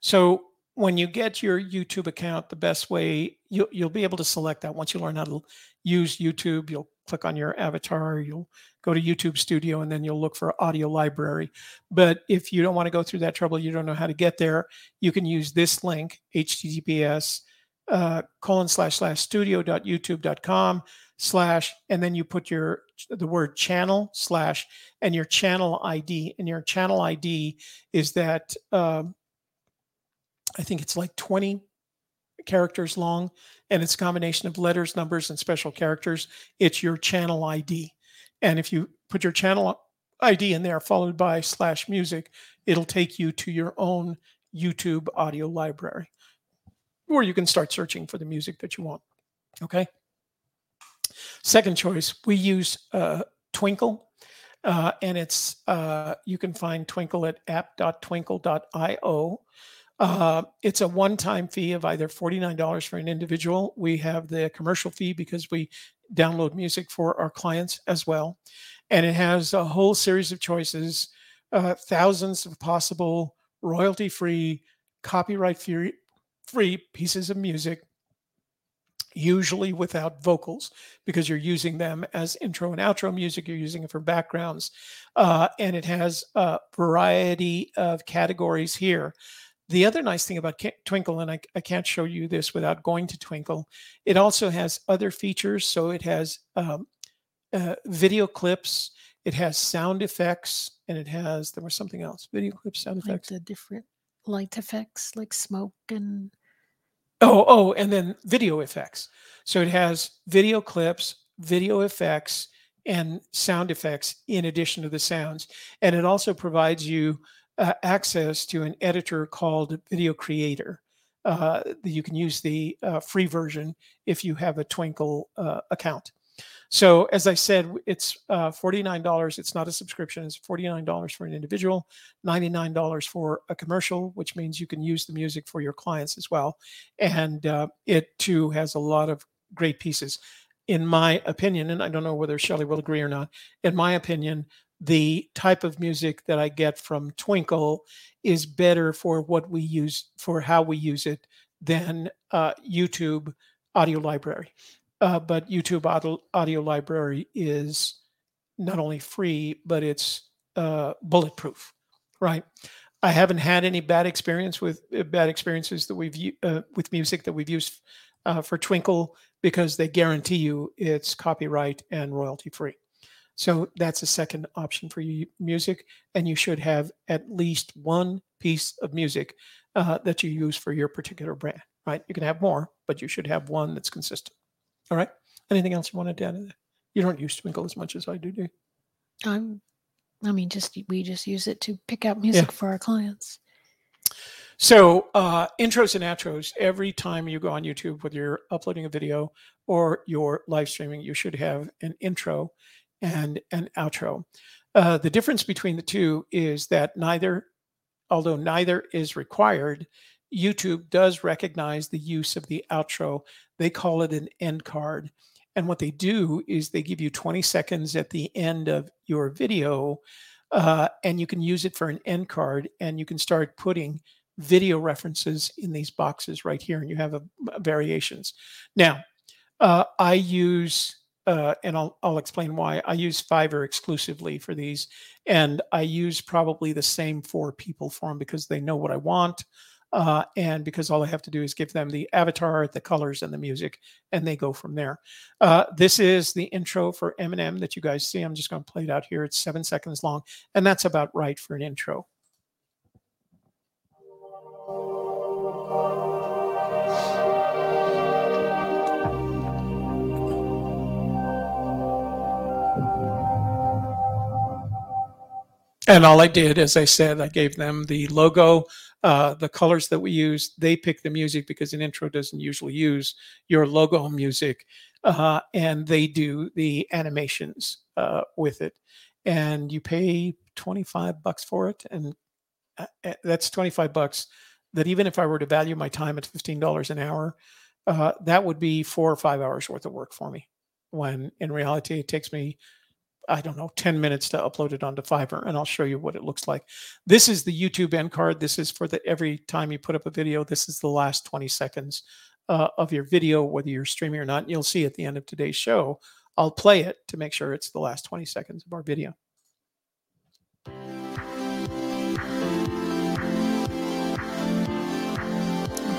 So when you get your YouTube account, the best way, you, you'll be able to select that. Once you learn how to use YouTube, you'll click on your avatar, you'll go to YouTube Studio, and then you'll look for audio library. But if you don't want to go through that trouble, you don't know how to get there, you can use this link, H T T P S Uh, colon slash slash studio.youtube.com slash and then you put your the word channel slash and your channel I D, and your channel I D is that um, I think it's like twenty characters long, and it's a combination of letters, numbers, and special characters. It's your channel I D, and if you put your channel I D in there followed by slash music, it'll take you to your own YouTube audio library, or you can start searching for the music that you want. Okay. Second choice, we use uh, Twinkle, uh, and it's uh, you can find Twinkle at app dot twinkle dot io. Uh, it's a one-time fee of either forty-nine dollars for an individual. We have the commercial fee because we download music for our clients as well, and it has a whole series of choices. uh, thousands of possible royalty-free, copyright-free pieces of music, usually without vocals, because you're using them as intro and outro music, you're using it for backgrounds, uh, and it has a variety of categories here. The other nice thing about Twinkle, and I, I can't show you this without going to Twinkle, it also has other features. So it has um, uh, video clips, it has sound effects, and it has, there was something else, video clips, sound like effects. The different light effects like smoke and... Oh, oh, and then video effects. So it has video clips, video effects, and sound effects in addition to the sounds. And it also provides you Uh, access to an editor called Video Creator. Uh, you can use the uh, free version if you have a Twinkle uh, account. So as I said, it's uh, forty-nine dollars. It's not a subscription. It's forty-nine dollars for an individual, ninety-nine dollars for a commercial, which means you can use the music for your clients as well. And uh, it too has a lot of great pieces. In my opinion, and I don't know whether Shelly will agree or not, in my opinion, the type of music that I get from Twinkle is better for what we use, for how we use it, than uh, YouTube Audio Library. Uh, but YouTube audio, audio Library is not only free, but it's uh, bulletproof, right? I haven't had any bad experience with uh, bad experiences that we've uh, with music that we've used uh, for Twinkle, because they guarantee you it's copyright and royalty free. So that's a second option for you, music, and you should have at least one piece of music uh, that you use for your particular brand, right? You can have more, but you should have one that's consistent, all right? Anything else you wanted to add to that? You don't use Twinkle as much as I do, do you? I'm, I mean, just we just use it to pick out music yeah. for our clients. So uh, intros and outros, every time you go on YouTube, whether you're uploading a video or you're live streaming, you should have an intro and an outro. Uh, the difference between the two is that neither, although neither is required, YouTube does recognize the use of the outro. They call it an end card. And what they do is they give you twenty seconds at the end of your video, uh, and you can use it for an end card, and you can start putting video references in these boxes right here, and you have a, a variations. Now, uh, I use... Uh, and I'll, I'll explain why. I use Fiverr exclusively for these, and I use probably the same four people for them because they know what I want, uh, and because all I have to do is give them the avatar, the colors, and the music, and they go from there. Uh, this is the intro for Eminem that you guys see. I'm just going to play it out here. It's seven seconds long, and that's about right for an intro. And all I did, as I said, I gave them the logo, uh, the colors that we use. They pick the music because an intro doesn't usually use your logo music. Uh, and they do the animations uh, with it. And you pay twenty-five bucks for it. And that's twenty-five bucks that even if I were to value my time at fifteen dollars an hour, uh, that would be four or five hours worth of work for me. When in reality, it takes me I don't know, ten minutes to upload it onto Fiverr, and I'll show you what it looks like. This is the YouTube end card. This is for the every time you put up a video. This is the last twenty seconds uh, of your video, whether you're streaming or not. And you'll see at the end of today's show, I'll play it to make sure it's the last twenty seconds of our video.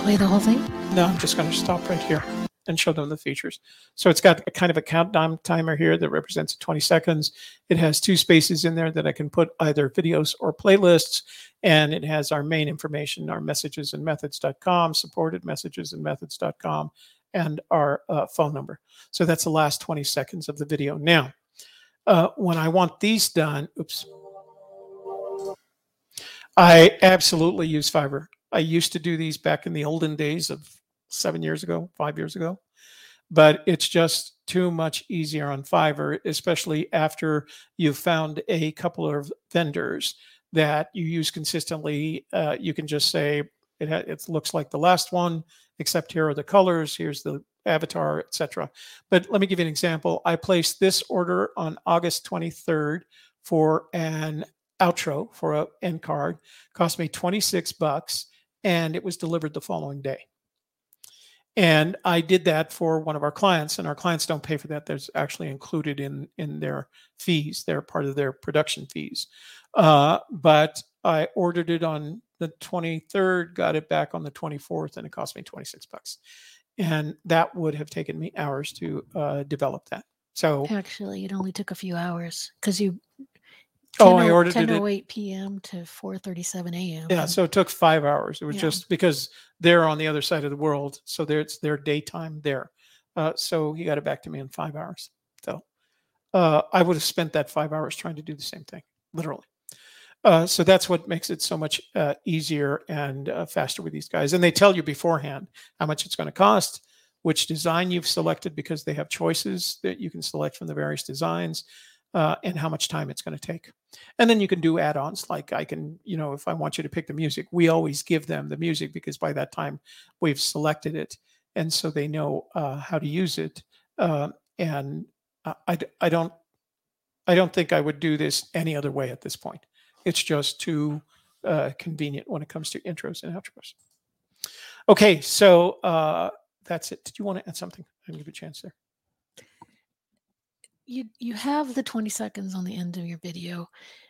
Play the whole thing? No, I'm just going to stop right here and show them the features. So it's got a kind of a countdown timer here that represents twenty seconds. It has two spaces in there that I can put either videos or playlists. And it has our main information, our messages and methods dot com, support at messages and methods dot com, and our uh, phone number. So that's the last twenty seconds of the video. Now, uh, when I want these done, oops, I absolutely use Fiverr. I used to do these back in the olden days of seven years ago, five years ago, but it's just too much easier on Fiverr, especially after you've found a couple of vendors that you use consistently. Uh, you can just say, it, ha- it looks like the last one, except here are the colors, here's the avatar, et cetera. But let me give you an example. I placed this order on August twenty-third for an outro for a end card. Cost me twenty-six bucks, and it was delivered the following day. And I did that for one of our clients, and our clients don't pay for that. That's actually included in, in their fees. They're part of their production fees. Uh, but I ordered it on the twenty-third, got it back on the twenty-fourth, and it cost me twenty-six bucks. And that would have taken me hours to uh, develop that. So actually, it only took a few hours because you. Oh, I ordered it ten oh eight p.m. to four thirty-seven a.m. Yeah, so it took five hours. It was yeah. just because they're on the other side of the world, so there it's their daytime there. Uh, so he got it back to me in five hours. So uh, I would have spent that five hours trying to do the same thing, literally. Uh, so that's what makes it so much uh, easier and uh, faster with these guys. And they tell you beforehand how much it's going to cost, which design you've selected, because they have choices that you can select from the various designs, uh, and how much time it's going to take. And then you can do add-ons. Like I can, you know, if I want you to pick the music, we always give them the music because by that time we've selected it. And so they know uh, how to use it. Uh, and I, I don't, I don't think I would do this any other way at this point. It's just too uh, convenient when it comes to intros and outros. Okay, so uh, that's it. Did you want to add something? I'm gonna give you a chance there. You you have the twenty seconds on the end of your video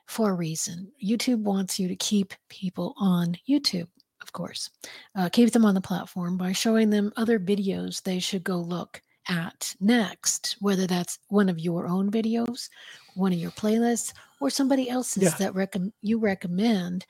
for a reason. YouTube wants you to keep people on YouTube, of course. Uh, keep them on the platform by showing them other videos they should go look at next, whether that's one of your own videos, one of your playlists, or somebody else's yeah. that rec- you recommend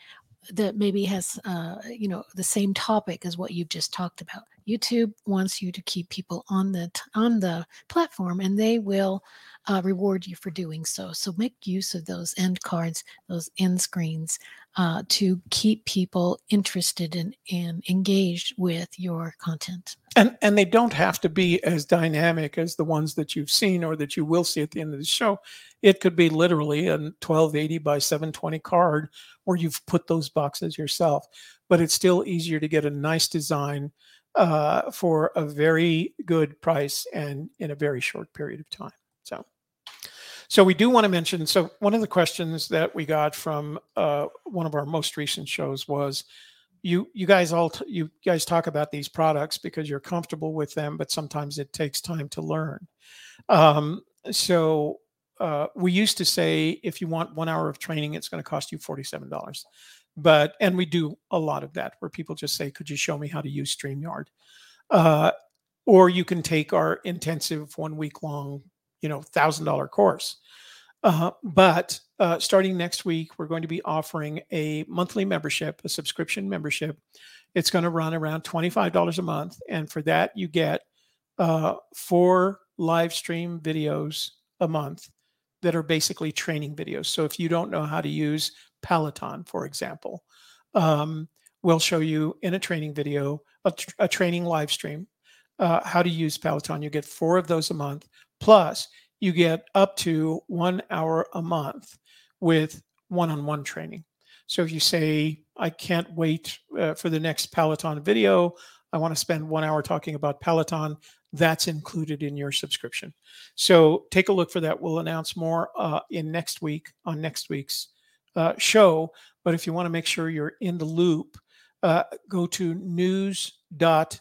that maybe has, uh, you know, the same topic as what you've just talked about. YouTube wants you to keep people on the t- on the platform, and they will uh, reward you for doing so. So make use of those end cards, those end screens, uh, to keep people interested and and engaged with your content. And and they don't have to be as dynamic as the ones that you've seen or that you will see at the end of the show. It could be literally a twelve eighty by seven twenty card where you've put those boxes yourself, but it's still easier to get a nice design uh, for a very good price and in a very short period of time. So, so we do want to mention, so one of the questions that we got from uh, one of our most recent shows was, You you guys all t- you guys talk about these products because you're comfortable with them, but sometimes it takes time to learn. Um, so uh, we used to say if you want one hour of training, it's going to cost you forty-seven dollars. But and we do a lot of that where people just say, "Could you show me how to use StreamYard?" Uh, or you can take our intensive one week long, you know, one thousand dollars course. Uh, but uh, starting next week, we're going to be offering a monthly membership, a subscription membership. It's going to run around twenty-five dollars a month. And for that, you get uh, four live stream videos a month that are basically training videos. So if you don't know how to use Paletton, for example, um, we'll show you in a training video, a, tr- a training live stream, uh, how to use Paletton. You get four of those a month. Plus, you get up to one hour a month with one-on-one training. So if you say, I can't wait uh, for the next Paletton video, I want to spend one hour talking about Paletton, that's included in your subscription. So take a look for that. We'll announce more uh, in next week, on next week's uh, show. But if you want to make sure you're in the loop, uh, go to news dot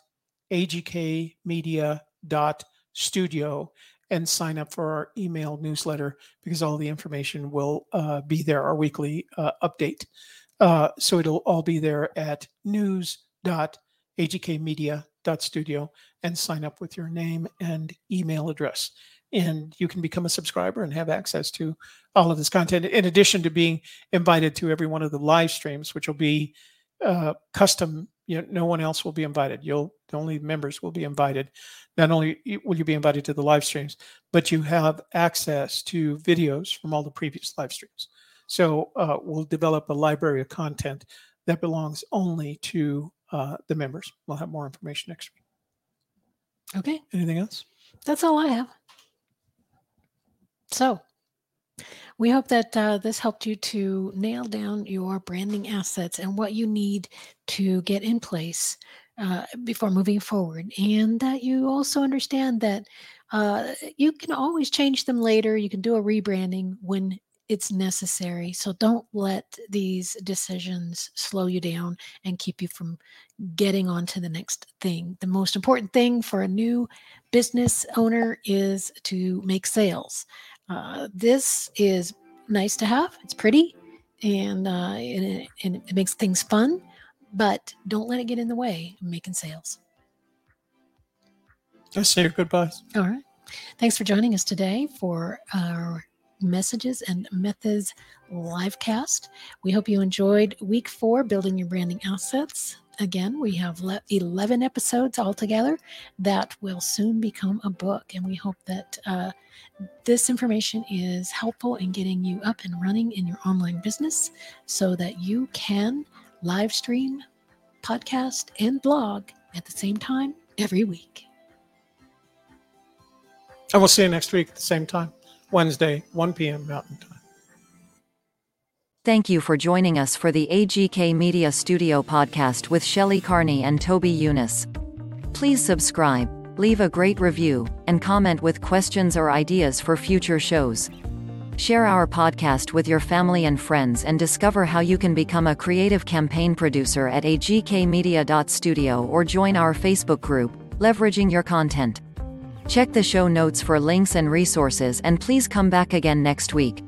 a g k media dot studio and sign up for our email newsletter because all the information will uh, be there, our weekly uh, update. Uh, so it'll all be there at news dot a g k media dot studio and sign up with your name and email address. And you can become a subscriber and have access to all of this content, in addition to being invited to every one of the live streams, which will be uh, custom. You know, no one else will be invited. You'll only members will be invited. Not only will you be invited to the live streams, but you have access to videos from all the previous live streams. So uh, we'll develop a library of content that belongs only to uh, the members. We'll have more information next week. Okay. Anything else? That's all I have. So we hope that uh, this helped you to nail down your branding assets and what you need to get in place uh, before moving forward. And that you also understand that uh, you can always change them later. You can do a rebranding when it's necessary. So don't let these decisions slow you down and keep you from getting on to the next thing. The most important thing for a new business owner is to make sales. Uh, this is nice to have. It's pretty, and, uh, and, it, and it makes things fun, but don't let it get in the way of making sales. I say your goodbyes. All right. Thanks for joining us today for our Messages and Methods livecast. We hope you enjoyed week four, building your branding assets. Again, we have eleven episodes altogether that will soon become a book. And we hope that uh, this information is helpful in getting you up and running in your online business so that you can live stream, podcast, and blog at the same time every week. And we'll see you next week at the same time, Wednesday, one p.m. Mountain Time. Thank you for joining us for the A G K Media Studio podcast with Shelly Carney and Toby Yunus. Please subscribe, leave a great review, and comment with questions or ideas for future shows. Share our podcast with your family and friends and discover how you can become a creative campaign producer at A G K media dot studio or join our Facebook group, Leveraging Your Content. Check the show notes for links and resources, and please come back again next week.